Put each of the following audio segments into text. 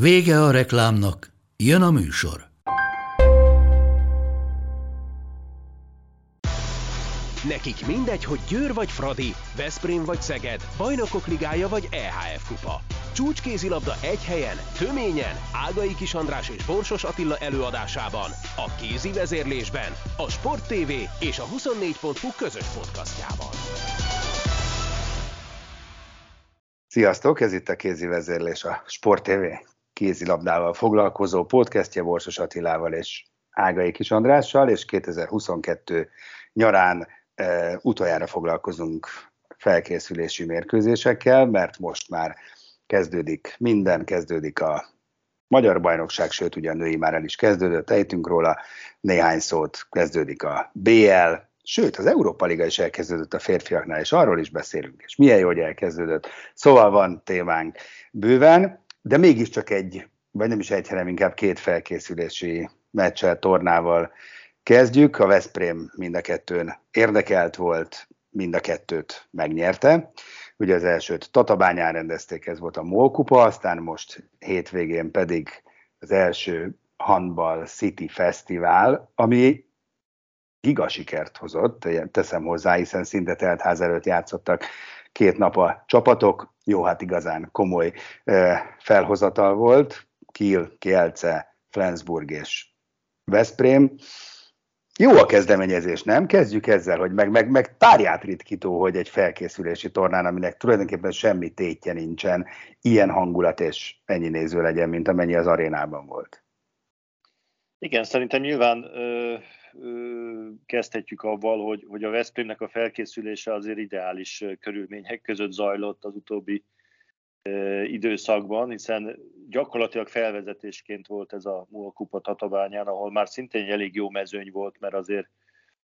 Vége a reklámnak, jön a műsor. Nekik mindegy, hogy Győr vagy Fradi, Veszprém vagy Szeged, Bajnokok Ligája vagy EHF Kupa. Csúcskézilabda egy helyen, töményen, Ágai Kis András és Borsos Attila előadásában, a Kézi Vezérlésben, a Sport TV és a 24.hu közös podcastjában. Sziasztok, ez itt a Kézi Vezérlés, a Sport TV kézilabdával foglalkozó podcastje Borsos Attilával és Ágai Kis Andrással, és 2022 nyarán utoljára foglalkozunk felkészülési mérkőzésekkel, mert most már kezdődik minden, kezdődik a magyar bajnokság, sőt ugye a női már el is kezdődött, ejtünk róla néhány szót, kezdődik a BL, sőt az Európa Liga is elkezdődött a férfiaknál, és arról is beszélünk, és milyen jó, hogy elkezdődött. Szóval van témánk bőven, de mégiscsak egy, vagy nem is egy, hanem inkább két felkészülési meccsel, tornával kezdjük. A Veszprém mind a kettőn érdekelt volt, mind a kettőt megnyerte. Ugye az elsőt Tatabányán rendezték, ez volt a MOL Kupa, aztán most hétvégén pedig az első Handball City Fesztivál, ami giga sikert hozott, teszem hozzá, hiszen szinte telt ház előtt játszottak két nap a csapatok. Jó, hát igazán komoly felhozatal volt. Kiel, Flensburg és Veszprém. Jó a kezdeményezés, nem? Kezdjük ezzel, hogy meg párját ritkító, hogy egy felkészülési tornán, aminek tulajdonképpen semmi tétje nincsen, ilyen hangulat és ennyi néző legyen, mint amennyi az arénában volt. Igen, szerintem nyilván kezdhetjük avval, hogy a Veszprémnek a felkészülése azért ideális körülmények között zajlott az utóbbi időszakban, hiszen gyakorlatilag felvezetésként volt ez a MOL Kupa Tatabányán, ahol már szintén elég jó mezőny volt, mert azért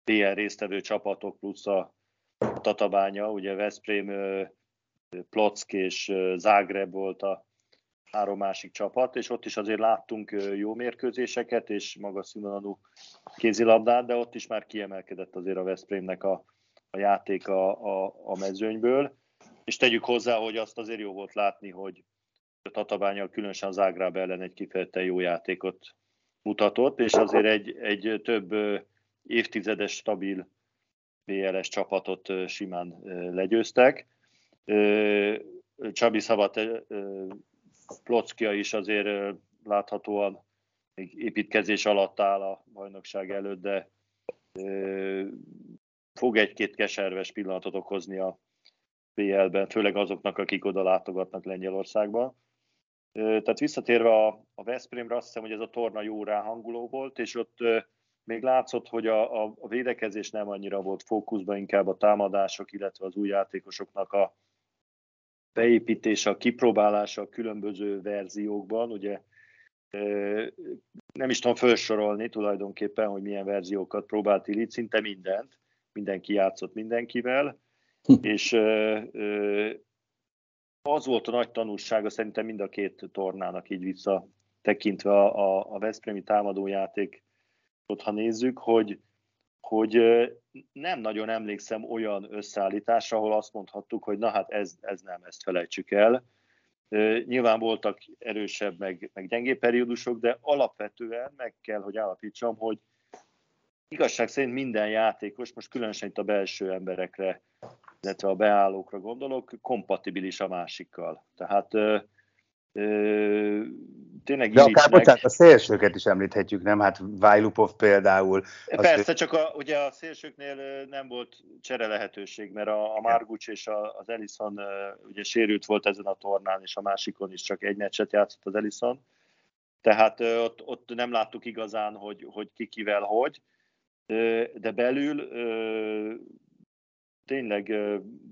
BL résztvevő csapatok plusz a Tatabánya, ugye Veszprém, Plock és Zágreb volt a három másik csapat, és ott is azért láttunk jó mérkőzéseket és magas színvonalú kézilabdát, de ott is már kiemelkedett azért a Veszprémnek a játéka a mezőnyből. És tegyük hozzá, hogy azt azért jó volt látni, hogy a Tatabánya különösen az Zágráb ellen egy kifejezetten jó játékot mutatott, és azért egy több évtizedes stabil BL-es csapatot simán legyőztek. Csabi Szabat Plockia is azért láthatóan még építkezés alatt áll a bajnokság előtt, de fog egy-két keserves pillanatot okozni a BL-ben, főleg azoknak, akik oda látogatnak Lengyelországban. Tehát visszatérve a Veszprémre, azt hiszem, hogy ez a torna jó ráhanguló volt, és ott még látszott, hogy a védekezés nem annyira volt fókuszban, inkább a támadások, illetve az új játékosoknak a beépítése, a kipróbálása a különböző verziókban, ugye nem is tudom felsorolni tulajdonképpen, hogy milyen verziókat próbált Ilic, szinte mindent, mindenki játszott mindenkivel, és az volt a nagy tanulsága szerintem mind a két tornának, így visszatekintve a veszprémi támadójátékot, ha nézzük, hogy nem nagyon emlékszem olyan összeállításra, ahol azt mondhattuk, hogy na hát ez nem, ezt felejtsük el. Nyilván voltak erősebb, meg gyengébb periódusok, de alapvetően meg kell, hogy állapítsam, hogy igazság szerint minden játékos, most különösen itt a belső emberekre, illetve a beállókra gondolok, kompatibilis a másikkal. Tehát tényleg de akár, bocsánat, a szélsőket is említhetjük, nem? Hát Vailupov például. Persze, csak ugye a szélsőknél nem volt csere lehetőség, mert a Márgucs és az Eliszon ugye sérült volt ezen a tornán, és a másikon is csak egy meccset játszott az Eliszon. Tehát ott nem láttuk igazán, hogy ki kivel hogy. De belül Tényleg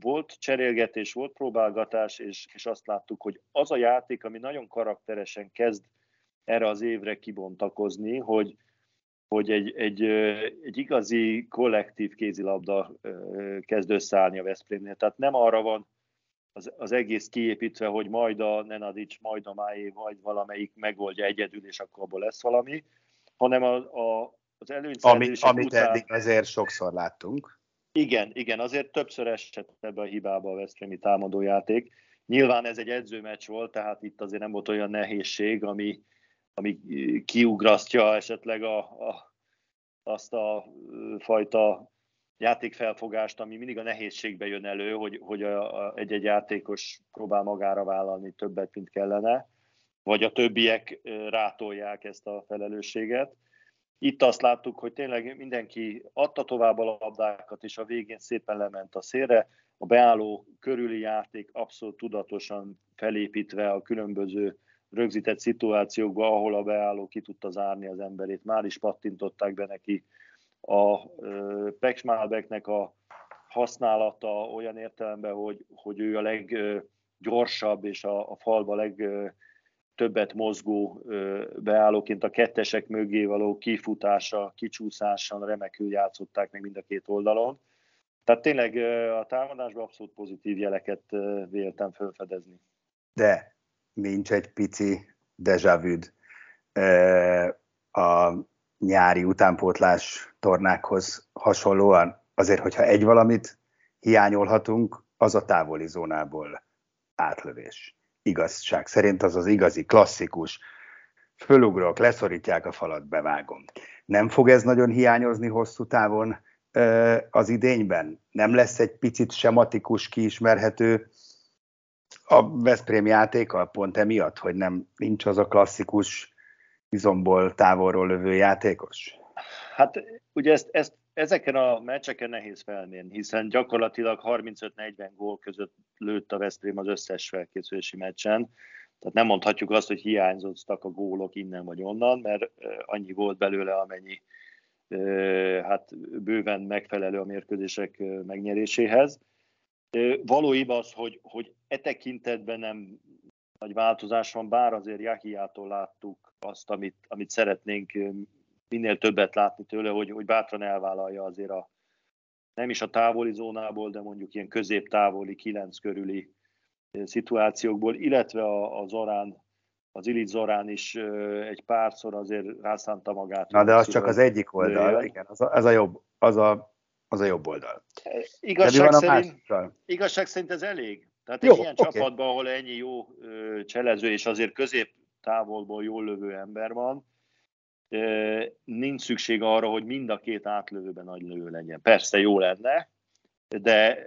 volt cserélgetés, volt próbálgatás, és azt láttuk, hogy az a játék, ami nagyon karakteresen kezd erre az évre kibontakozni, hogy egy igazi kollektív kézilabda kezd összeállni a Veszprémnél. Tehát nem arra van az egész kiépítve, hogy majd a Nenadics, majd a Máé, majd valamelyik megoldja egyedül, és akkor abból lesz valami, hanem az előnyszerzések után... Amit eddig ezért sokszor láttunk. Igen, azért többször esett ebbe a hibába a veszprémi támadójáték. Nyilván ez egy edzőmeccs volt, tehát itt azért nem volt olyan nehézség, ami kiugrasztja esetleg azt a fajta játékfelfogást, ami mindig a nehézségbe jön elő, hogy egy-egy játékos próbál magára vállalni többet, mint kellene, vagy a többiek rátolják ezt a felelősséget. Itt azt láttuk, hogy tényleg mindenki adta tovább a labdákat, és a végén szépen lement a szélre. A beálló körüli játék abszolút tudatosan felépítve a különböző rögzített szituációkba, ahol a beálló ki tudta zárni az emberét. Már is pattintották be neki. A Pech Malbecnek a használata olyan értelemben, hogy ő a leggyorsabb és a falba legtöbbet mozgó beállóként a kettesek mögé való kifutása, kicsúszással remekül játszották meg mind a két oldalon. Tehát tényleg a támadásban abszolút pozitív jeleket véltem felfedezni. De nincs egy pici déjà vu-d a nyári utánpótlás tornákhoz hasonlóan? Azért, hogyha egy valamit hiányolhatunk, az a távoli zónából átlövés. Igazság szerint az az igazi, klasszikus, fölugrok, leszorítják a falat, bevágom. Nem fog ez nagyon hiányozni hosszú távon az idényben? Nem lesz egy picit sematikus, kiismerhető a Veszprém játéka pont emiatt, hogy nincs az a klasszikus izomból távolról lövő játékos? Hát ugye ezeken a meccseken nehéz felmérni, hiszen gyakorlatilag 35-40 gól között lőtt a Veszprém az összes felkészülési meccsen. Tehát nem mondhatjuk azt, hogy hiányzottak a gólok innen vagy onnan, mert annyi volt belőle, amennyi bőven megfelelő a mérkőzések megnyeréséhez. Valójában az, hogy e tekintetben nem nagy változás van, bár azért Jahiától láttuk azt, amit szeretnénk minél többet látni tőle, hogy bátran elvállalja azért nem is a távoli zónából, de mondjuk ilyen középtávoli, 9 körüli szituációkból, illetve a Zorán, az Zilic Zorán is egy párszor azért rászánta magát. Na de az csak az egyik oldal, igen, az a jobb oldal. Igazság szerint ez elég. Tehát jó, egy ilyen csapatban, ahol ennyi jó cselező, és azért középtávolból jól lövő ember van, nincs szükség arra, hogy mind a két átlövőben nagy lövő legyen. Persze jó lenne, de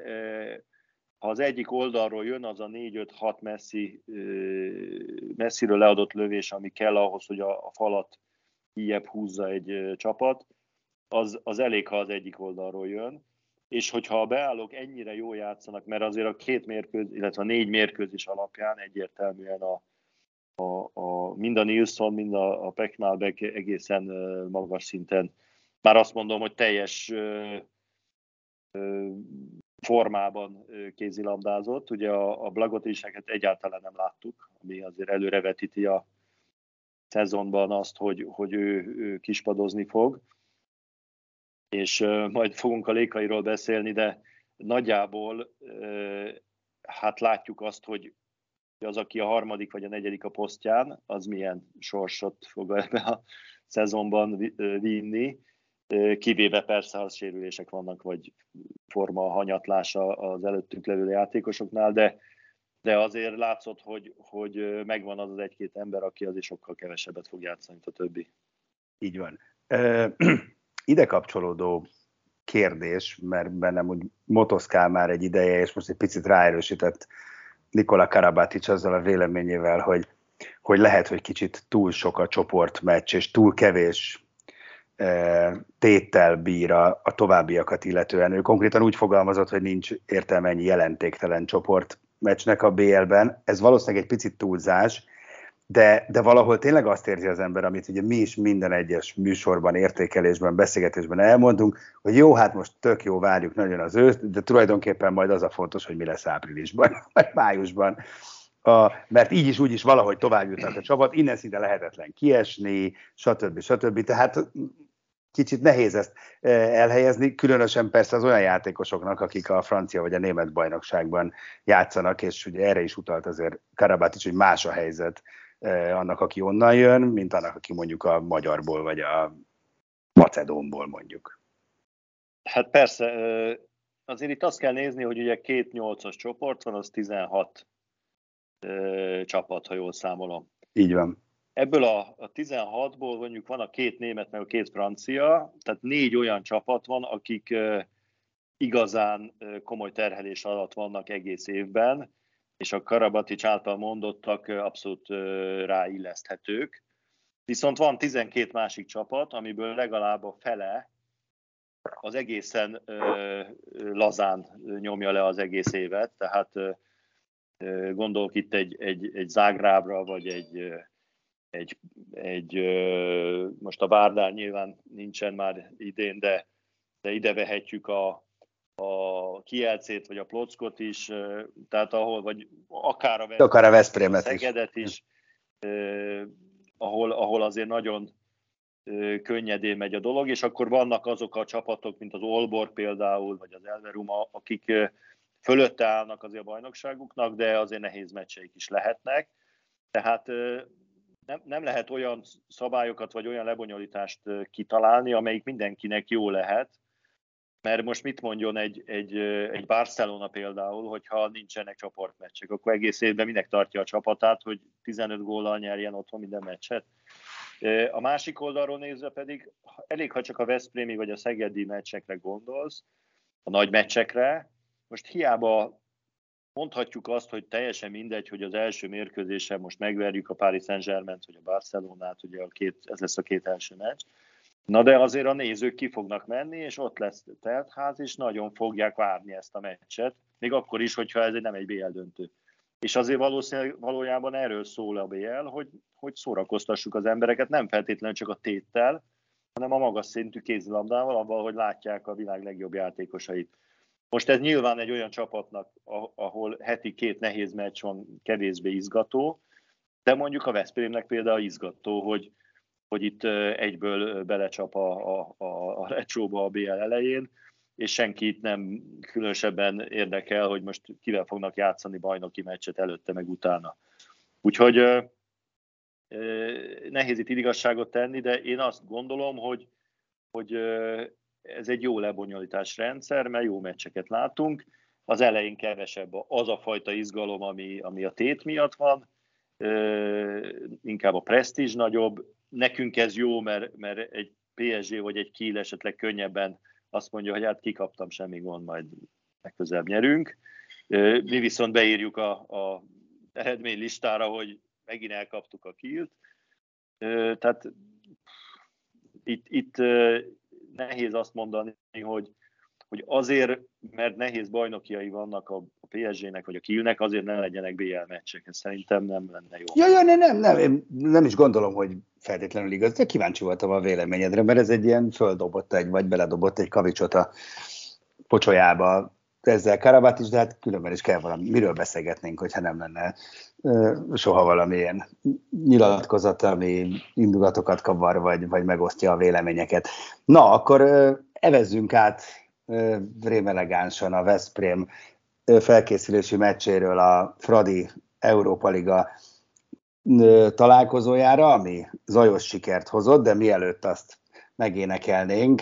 ha az egyik oldalról jön az a 4-5-6 messziről leadott lövés, ami kell ahhoz, hogy a falat híjebb húzza egy csapat, az elég, ha az egyik oldalról jön. És hogyha a beállók ennyire jól játszanak, mert azért a két mérkőzés, illetve a 4 mérkőzés alapján egyértelműen mind a Nilsson, mind a Pech Malbec egészen magas szinten. Már azt mondom, hogy teljes formában kézilabdázott. Ugye a blagotéseket egyáltalán nem láttuk, ami azért előrevetíti a szezonban azt, hogy ő kispadozni fog. És majd fogunk a Lékairól beszélni, de nagyjából látjuk azt, hogy az, aki a 3. vagy a 4. a posztján, az milyen sorsot fog ebbe a szezonban vinni, kivéve persze, ha sérülések vannak, vagy forma hanyatlása az előttünk levő játékosoknál, de azért látszott, hogy megvan az egy-két ember, aki azért sokkal kevesebbet fog játszani, mint a többi. Így van. Ide kapcsolódó kérdés, mert bennem úgy motoszkál már egy ideje, és most egy picit ráerősített Nikola Karabatic azzal a véleményével, hogy lehet, hogy kicsit túl sok a csoportmeccs, és túl kevés téttel bír a továbbiakat illetően. Ő konkrétan úgy fogalmazott, hogy nincs értelme ennyi jelentéktelen csoportmeccsnek a BL-ben. Ez valószínűleg egy picit túlzás, De valahol tényleg azt érzi az ember, amit ugye mi is minden egyes műsorban, értékelésben, beszélgetésben elmondunk, hogy jó, hát most tök jó, várjuk nagyon az őszt, de tulajdonképpen majd az a fontos, hogy mi lesz áprilisban, vagy májusban. Mert így is, úgy is valahogy tovább jutnak a csapat, innen szinte lehetetlen kiesni, stb. Tehát kicsit nehéz ezt elhelyezni, különösen persze az olyan játékosoknak, akik a francia vagy a német bajnokságban játszanak, és ugye erre is utalt azért Karabatic, hogy más a helyzet annak, aki onnan jön, mint annak, aki mondjuk a magyarból, vagy a macedónból mondjuk. Hát persze, azért itt azt kell nézni, hogy ugye két nyolcas csoport van, az 16 csapat, ha jól számolom. Így van. Ebből a 16-ból mondjuk van a két német, meg a két francia, tehát 4 olyan csapat van, akik igazán komoly terhelés alatt vannak egész évben, és a Karabatic által mondottak abszolút ráilleszthetők. Viszont van 12 másik csapat, amiből legalább a fele az egészen lazán nyomja le az egész évet. Tehát gondolok itt egy Zágrábra, vagy egy most a Várdán nyilván nincsen már idén, de ide vehetjük a Kielcét, vagy a Plockot is, tehát ahol, vagy akár a Veszprémet, Szegedet is, ahol azért nagyon könnyedén megy a dolog, és akkor vannak azok a csapatok, mint az Olbor például, vagy az Elverum, akik fölötte állnak azért a bajnokságuknak, de azért nehéz meccseik is lehetnek, tehát nem lehet olyan szabályokat, vagy olyan lebonyolítást kitalálni, amelyik mindenkinek jó lehet. Mert most mit mondjon egy Barcelona például, hogyha nincsenek csoportmeccsek, akkor egész évben minek tartja a csapatát, hogy 15 góllal nyerjen otthon minden meccset. A másik oldalról nézve pedig, elég ha csak a veszprémi vagy a szegedi meccsekre gondolsz, a nagy meccsekre, most hiába mondhatjuk azt, hogy teljesen mindegy, hogy az első mérkőzésen most megverjük a Paris Saint-Germaint, vagy a Barcelonát, ugye ez lesz a két első meccs. Na de azért a nézők ki fognak menni, és ott lesz teltház, és nagyon fogják várni ezt a meccset, még akkor is, hogyha ez nem egy BL döntő. És azért valójában erről szól a BL, hogy szórakoztassuk az embereket, nem feltétlenül csak a téttel, hanem a magas szintű kézilabdával, abban, hogy látják a világ legjobb játékosait. Most ez nyilván egy olyan csapatnak, ahol heti 2 nehéz meccs van, kevésbé izgató, de mondjuk a Veszprémnek például izgató, hogy itt egyből belecsap a recsóba a BL elején, és senki itt nem különösebben érdekel, hogy most kivel fognak játszani bajnoki meccset előtte, meg utána. Úgyhogy nehéz itt igazságot tenni, de én azt gondolom, hogy ez egy jó lebonyolítás rendszer, mert jó meccseket látunk. Az elején kevesebb az a fajta izgalom, ami a tét miatt van, inkább a presztízs nagyobb. Nekünk ez jó, mert egy PSG vagy egy Kiel esetleg könnyebben azt mondja, hogy hát kikaptam, semmi gond, majd legközelebb nyerünk. Mi viszont beírjuk a eredmény listára, hogy megint elkaptuk a Kielt. Tehát itt nehéz azt mondani, hogy azért, mert nehéz bajnokiai vannak a PSG-nek vagy a Kielnek, azért ne legyenek BL meccsek. Ez szerintem nem lenne jó. Ja, nem, én nem is gondolom, hogy feltétlenül igaz, de kíváncsi voltam a véleményedre, mert ez egy ilyen beledobott egy kavicsot a pocsolyába ezzel Karabatic, de hát különben is kell valami, miről beszélgetnénk, hogyha nem lenne soha valamilyen nyilatkozat, ami indulatokat kavar, vagy megosztja a véleményeket. Na, akkor evezzünk át rémelegánsan a Veszprém felkészülési meccséről a Fradi Európa Liga találkozójára, ami zajos sikert hozott, de mielőtt azt megénekelnénk,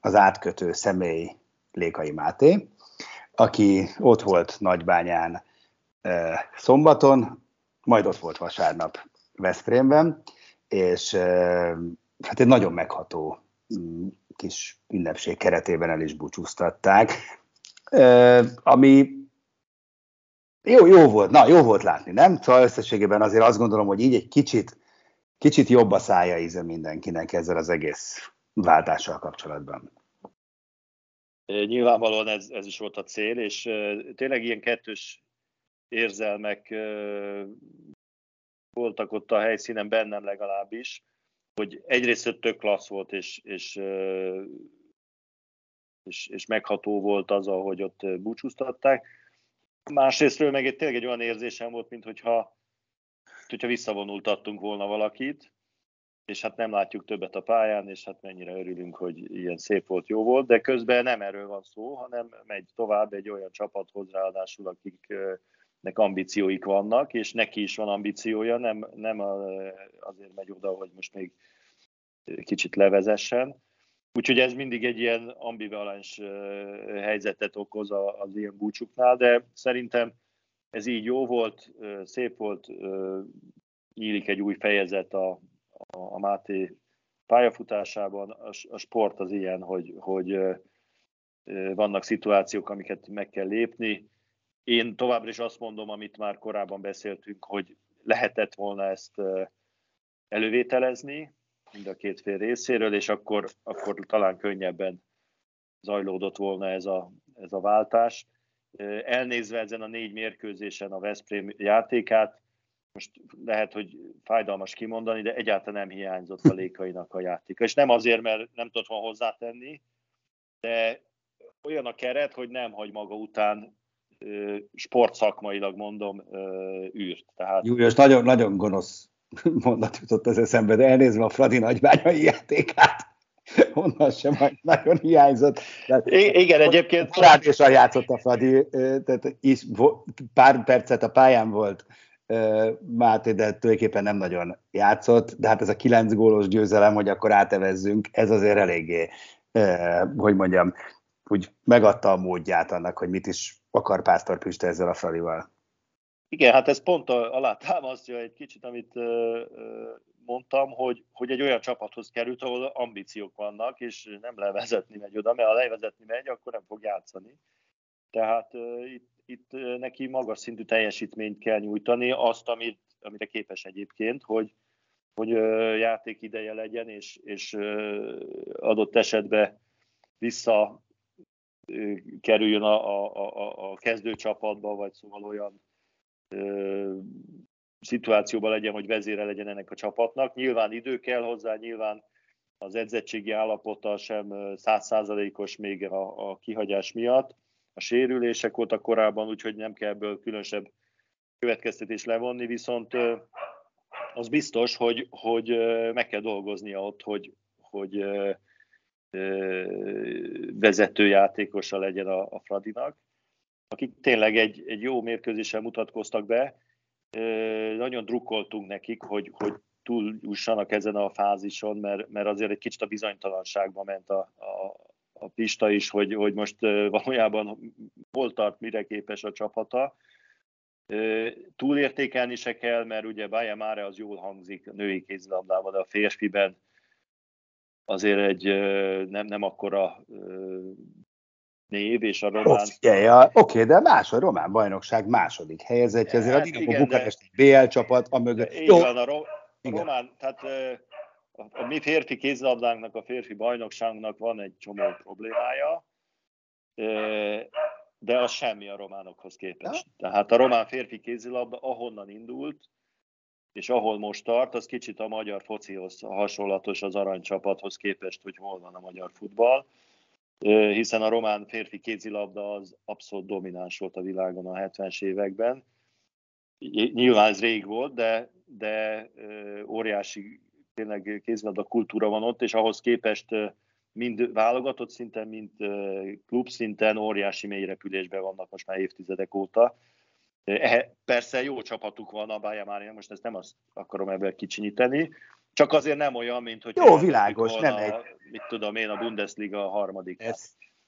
az átkötő személy Lékai Máté, aki ott volt Nagybányán szombaton, majd ott volt vasárnap Veszprémben, és hát egy nagyon megható kis ünnepség keretében el is búcsúztatták, ami jó volt, jó volt látni, nem? Szóval összességében azért azt gondolom, hogy így egy kicsit jobb a szája íze mindenkinek ezzel az egész váltással kapcsolatban. Nyilvánvalóan ez is volt a cél, és tényleg ilyen kettős érzelmek voltak ott a helyszínen, bennem legalábbis, hogy egyrészt tök klassz volt, és megható volt az, ahogy ott búcsúztatták. Másrésztről meg tényleg egy olyan érzésem volt, mintha visszavonultattunk volna valakit, és hát nem látjuk többet a pályán, és hát mennyire örülünk, hogy ilyen szép volt, jó volt, de közben nem erről van szó, hanem megy tovább egy olyan csapathoz, ráadásul akiknek ambícióik vannak, és neki is van ambíciója, nem azért megy oda, hogy most még kicsit levezessen. Úgyhogy ez mindig egy ilyen ambivalens helyzetet okoz az ilyen búcsuknál, de szerintem ez így jó volt, szép volt, nyílik egy új fejezet a Máté pályafutásában. A sport az ilyen, hogy vannak szituációk, amiket meg kell lépni. Én továbbra is azt mondom, amit már korábban beszéltünk, hogy lehetett volna ezt elővételezni mind a két fél részéről, és akkor talán könnyebben zajlódott volna ez a váltás. Elnézve ezen a 4 mérkőzésen a Veszprém játékát, most lehet, hogy fájdalmas kimondani, de egyáltalán nem hiányzott a Lékainak a játéka. És nem azért, mert nem tudott volna hozzátenni, de olyan a keret, hogy nem hagy maga után, sportszakmailag mondom, űrt. Tehát... Július, nagyon-nagyon gonosz mondat jutott az eszembe, de elnézve a Fradi nagybányai játékát, onnan sem nagyon hiányzott. Igen, egyébként... Sátésan játszott a Fradi, tehát is pár percet a pályán volt Máté, de tulajdonképpen nem nagyon játszott, de hát ez a 9 gólos győzelem, hogy akkor átevezzünk, ez azért eléggé, úgy megadta a módját annak, hogy mit is akar Pásztor Pista ezzel a Fradival. Igen, hát ez pont alátámasztja egy kicsit, amit mondtam, hogy egy olyan csapathoz került, ahol ambíciók vannak, és nem levezetni megy oda, mert ha levezetni megy, akkor nem fog játszani. Tehát itt neki magas szintű teljesítményt kell nyújtani, azt, amire képes egyébként, hogy játék ideje legyen, és adott esetben vissza kerüljön a kezdőcsapatba, vagy szóval olyan szituációban legyen, hogy vezére legyen ennek a csapatnak. Nyilván idő kell hozzá, nyilván az edzettségi állapota sem 100%-os még a kihagyás miatt. A sérülések voltak korábban, úgyhogy nem kell ebből különösebb következtetést levonni, viszont az biztos, hogy meg kell dolgoznia ott, hogy vezetőjátékosa legyen a Fradinak, akik tényleg egy jó mérkőzéssel mutatkoztak be. Nagyon drukkoltunk nekik, hogy túljussanak ezen a fázison, mert azért egy kicsit a bizonytalanságba ment a Pista is, hogy most valójában hol tart, mire képes a csapata. Túlértékelni se kell, mert ugye Bája Máre az jól hangzik a női kézilabdában, de a férfiben azért egy nem akkora név, és a román... Oké, de más a román bajnokság második helyezettje, ezért hát a Dinamo Bukaresti BL csapat a mögött. Jó. Van a román, tehát a mi férfi kézilabdánknak, a férfi bajnokságnak van egy csomó problémája, de az semmi a románokhoz képest. Tehát a román férfi kézilabda ahonnan indult, és ahol most tart, az kicsit a magyar focihoz hasonlatos, az aranycsapathoz képest, hogy hol van a magyar futball, hiszen a román férfi kézilabda az abszolút domináns volt a világon a 70-es években. Nyilván ez rég volt, de óriási tényleg kézilabda kultúra van ott, és ahhoz képest mind válogatott szinten, mind klub szinten óriási mélyrepülésben vannak most már évtizedek óta. Persze jó csapatuk van a Bája Máriának, most ezt nem azt akarom ebből kicsinyíteni, csak azért nem olyan, mint hogy... Jó, világos, nem egy... Mit tudom én, a Bundesliga a harmadik.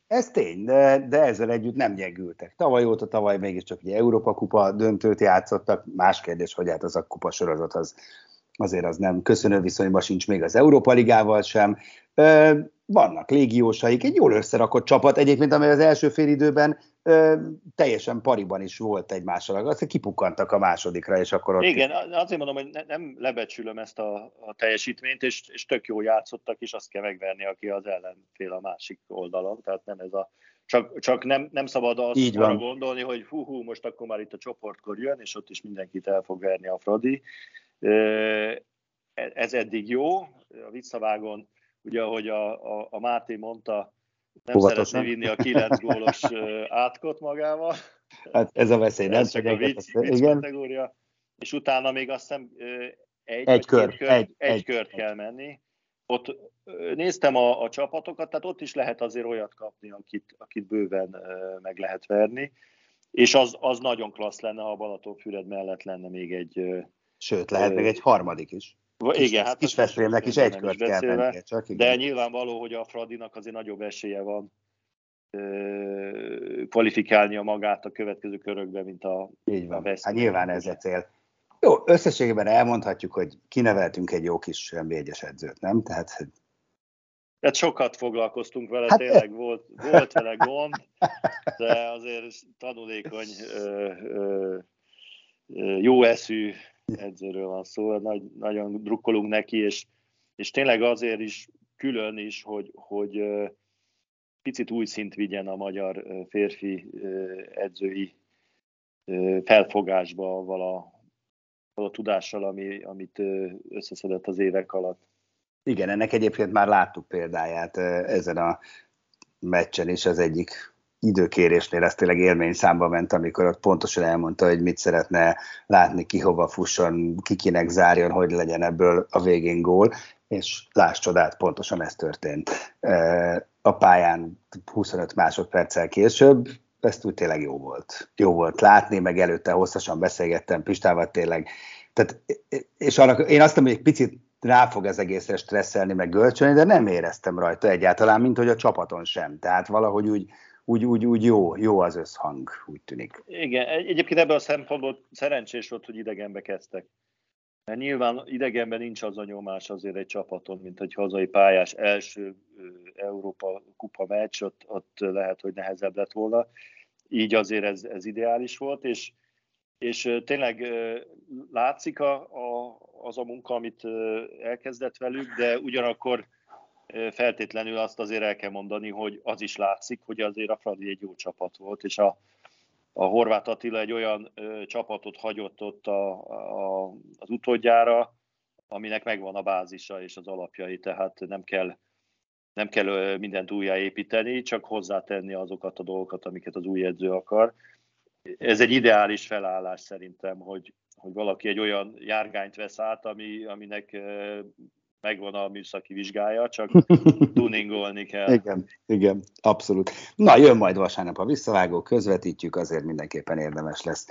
Ez tény, de ezzel együtt nem gyengültek. Tavaly mégiscsak ugye Európa Kupa döntőt játszottak, más kérdés, hogy hát az a kupa sorozat azért az nem köszönő viszonyban sincs még az Európa Ligával sem. Vannak légiósaik, egy jól összerakott csapat, egyébként amely az első félidőben teljesen pariban is volt egymással, aztán kipukkantak a másodikra, és akkor ott... Igen, azért mondom, hogy nem lebecsülöm ezt a teljesítményt, és tök jól játszottak, és azt kell megverni, aki az ellenfél a másik oldalon, tehát nem ez a... Csak nem szabad azt arra gondolni, hogy most akkor már itt a csoportkor jön, és ott is mindenkit el fog verni a Fradi. Ez eddig jó. A visszavágon, ugye ahogy a Máté mondta, nem szeretné vinni a 9 gólos átkot magával. Hát ez a veszély, nem? Ez csak a vicc kategória. És utána még azt hiszem egy kört kell menni. Ott néztem a csapatokat, tehát ott is lehet azért olyat kapni, akit bőven meg lehet verni. És az nagyon klassz lenne, ha a Balatonfüred mellett lenne még egy... Sőt, lehet még egy harmadik is. Igen, hát Kisveszprémnek is egy kört kell mennie. De nyilvánvaló, hogy a Fradinak azért nagyobb esélye van kvalifikálnia magát a következő körökbe, mint a Veszprém. Hát nyilván ez a cél. Jó, összességében elmondhatjuk, hogy kineveltünk egy jó kis MB1-es edzőt, nem? Tehát sokat foglalkoztunk vele, hát tényleg volt vele gond, de azért tanulékony, jó eszű edzőről van szó, nagyon drukkolunk neki, és tényleg azért is külön is, hogy picit új szint vigyen a magyar férfi edzői felfogásba a tudással, amit összeszedett az évek alatt. Igen, ennek egyébként már láttuk példáját ezen a meccsen is, az egyik időkérésnél ez tényleg élményszámba ment, amikor ott pontosan elmondta, hogy mit szeretne látni, ki hova fusson, kikinek zárjon, hogy legyen ebből a végén gól, és láss csodát, pontosan ez történt. A pályán 25 másodperccel később, ezt úgy tényleg jó volt. Jó volt látni, meg előtte hosszasan beszélgettem Pistával tényleg. Tehát, és annak, én azt mondom, hogy egy picit rá fog az egészre stresszelni, meg görcsölni, de nem éreztem rajta egyáltalán, mint hogy a csapaton sem. Tehát valahogy úgy jó az összhang, úgy tűnik. Igen, egyébként ebből a szempontból szerencsés volt, hogy idegenbe kezdtek. Mert nyilván idegenben nincs az a nyomás azért egy csapaton, mint egy hazai pályás első Európa kupa meccs, ott lehet, hogy nehezebb lett volna. Így azért ez ideális volt, és tényleg látszik az a munka, amit elkezdett velük, de ugyanakkor feltétlenül azt azért el kell mondani, hogy az is látszik, hogy azért a Fradi egy jó csapat volt, és a Horváth Attila egy olyan csapatot hagyott ott az utódjára, aminek megvan a bázisa és az alapjai, tehát nem kell mindent újjáépíteni, csak hozzátenni azokat a dolgokat, amiket az új edző akar. Ez egy ideális felállás szerintem, hogy valaki egy olyan járgányt vesz át, aminek megvan a műszaki vizsgája, csak tuningolni kell. Igen, abszolút. Na, jön majd vasárnap a visszavágó, közvetítjük, azért mindenképpen érdemes lesz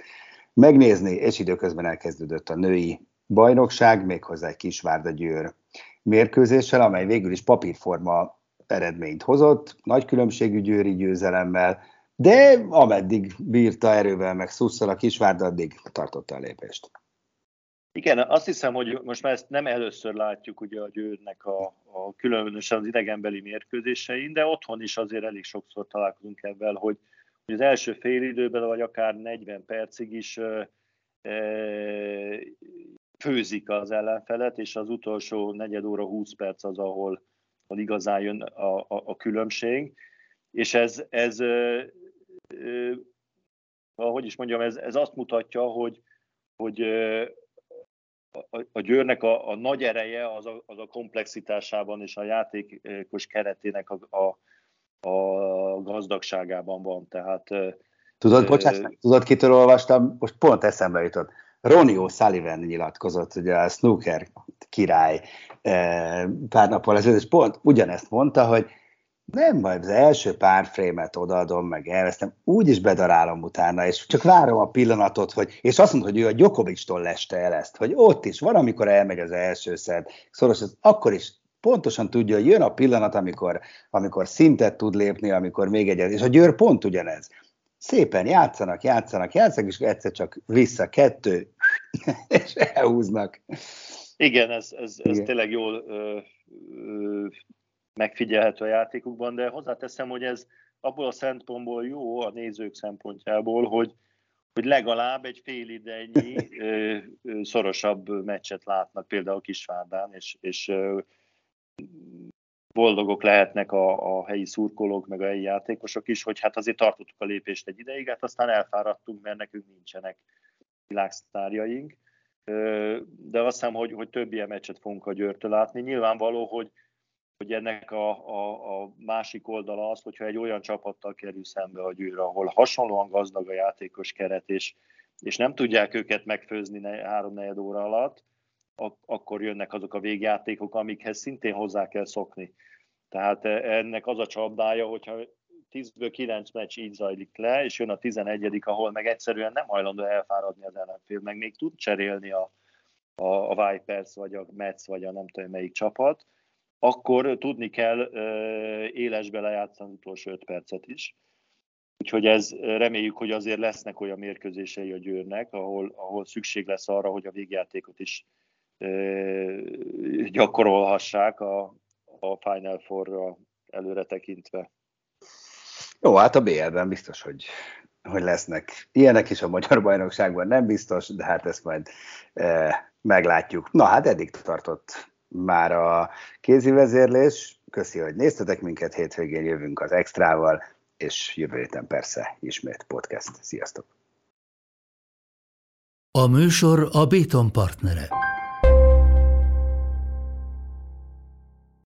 megnézni, és időközben elkezdődött a női bajnokság, méghozzá egy Kisvárda Győr mérkőzéssel, amely végül is papírforma eredményt hozott, nagy különbségű győri győzelemmel, de ameddig bírta erővel meg szusszal a Kisvárda, addig tartotta a lépést. Igen, azt hiszem, hogy most már ezt nem először látjuk ugye a Győrnek a különösen az idegenbeli mérkőzésein, de otthon is azért elég sokszor találkozunk ebben, hogy az első fél időben, vagy akár 40 percig is főzik az ellenfelet, és az utolsó negyed óra 20 perc az, ahol igazán jön a különbség. És ez azt mutatja, hogy a Győrnek a nagy ereje az a komplexitásában és a játékos keretének a gazdagságában van. Tehát, tudod, kitől olvastam? Most pont eszembe jutott. Ronnie O'Sullivan nyilatkozott, ugye a snooker király pár nappal ezelőtt, és pont ugyanezt mondta, hogy nem baj, az első pár frémet odaadom, meg elvesztem, úgyis bedarálom utána, és csak várom a pillanatot, és azt mondta, hogy ő a Djokovic-tól leste el ezt, hogy ott is van, amikor elmegy az első szett, szoros, akkor is pontosan tudja, hogy jön a pillanat, amikor szintet tud lépni, amikor még egyet, és a Győr pont ugyanez. Szépen játszanak, és egyszer csak vissza kettő, és elhúznak. Igen, ez tényleg jól... megfigyelhető a játékukban, de hozzáteszem, hogy ez abból a szempontból jó a nézők szempontjából, hogy legalább egy fél idejnyi szorosabb meccset látnak például Kisvárdán, és boldogok lehetnek a helyi szurkolók, meg a helyi játékosok is, hogy hát azért tartottuk a lépést egy ideig, hát aztán elfáradtunk, mert nekünk nincsenek világsztárjaink, de azt hiszem, hogy több ilyen meccset fogunk a Győrtől látni. Nyilvánvaló, hogy ennek a másik oldala az, hogyha egy olyan csapattal kerül szembe a Győr, ahol hasonlóan gazdag a játékos keret, és nem tudják őket megfőzni 3-4 óra alatt, akkor jönnek azok a végjátékok, amikhez szintén hozzá kell szokni. Tehát ennek az a csapdája, hogyha 10-ből 9 meccs így zajlik le, és jön a 11., ahol meg egyszerűen nem hajlandó elfáradni az ellenfél, meg még tud cserélni a Vipers, vagy a Mets, vagy a nem tudom melyik csapat, akkor tudni kell élesbe lejátszani utolsó 5 percet is. Úgyhogy reméljük, hogy azért lesznek olyan mérkőzései a Győrnek, ahol szükség lesz arra, hogy a végjátékot is gyakorolhassák a Final Four-ra előre tekintve. Jó, hát a BL-ben biztos, hogy lesznek ilyenek is, a Magyar Bajnokságban nem biztos, de hát ezt majd meglátjuk. Na hát eddig tartott már a Kézi Vezérlés. Köszi, hogy néztetek minket, hétvégén jövünk az Extrával, és jövő héten persze ismét podcast. Sziasztok! A műsor a Béton partnere.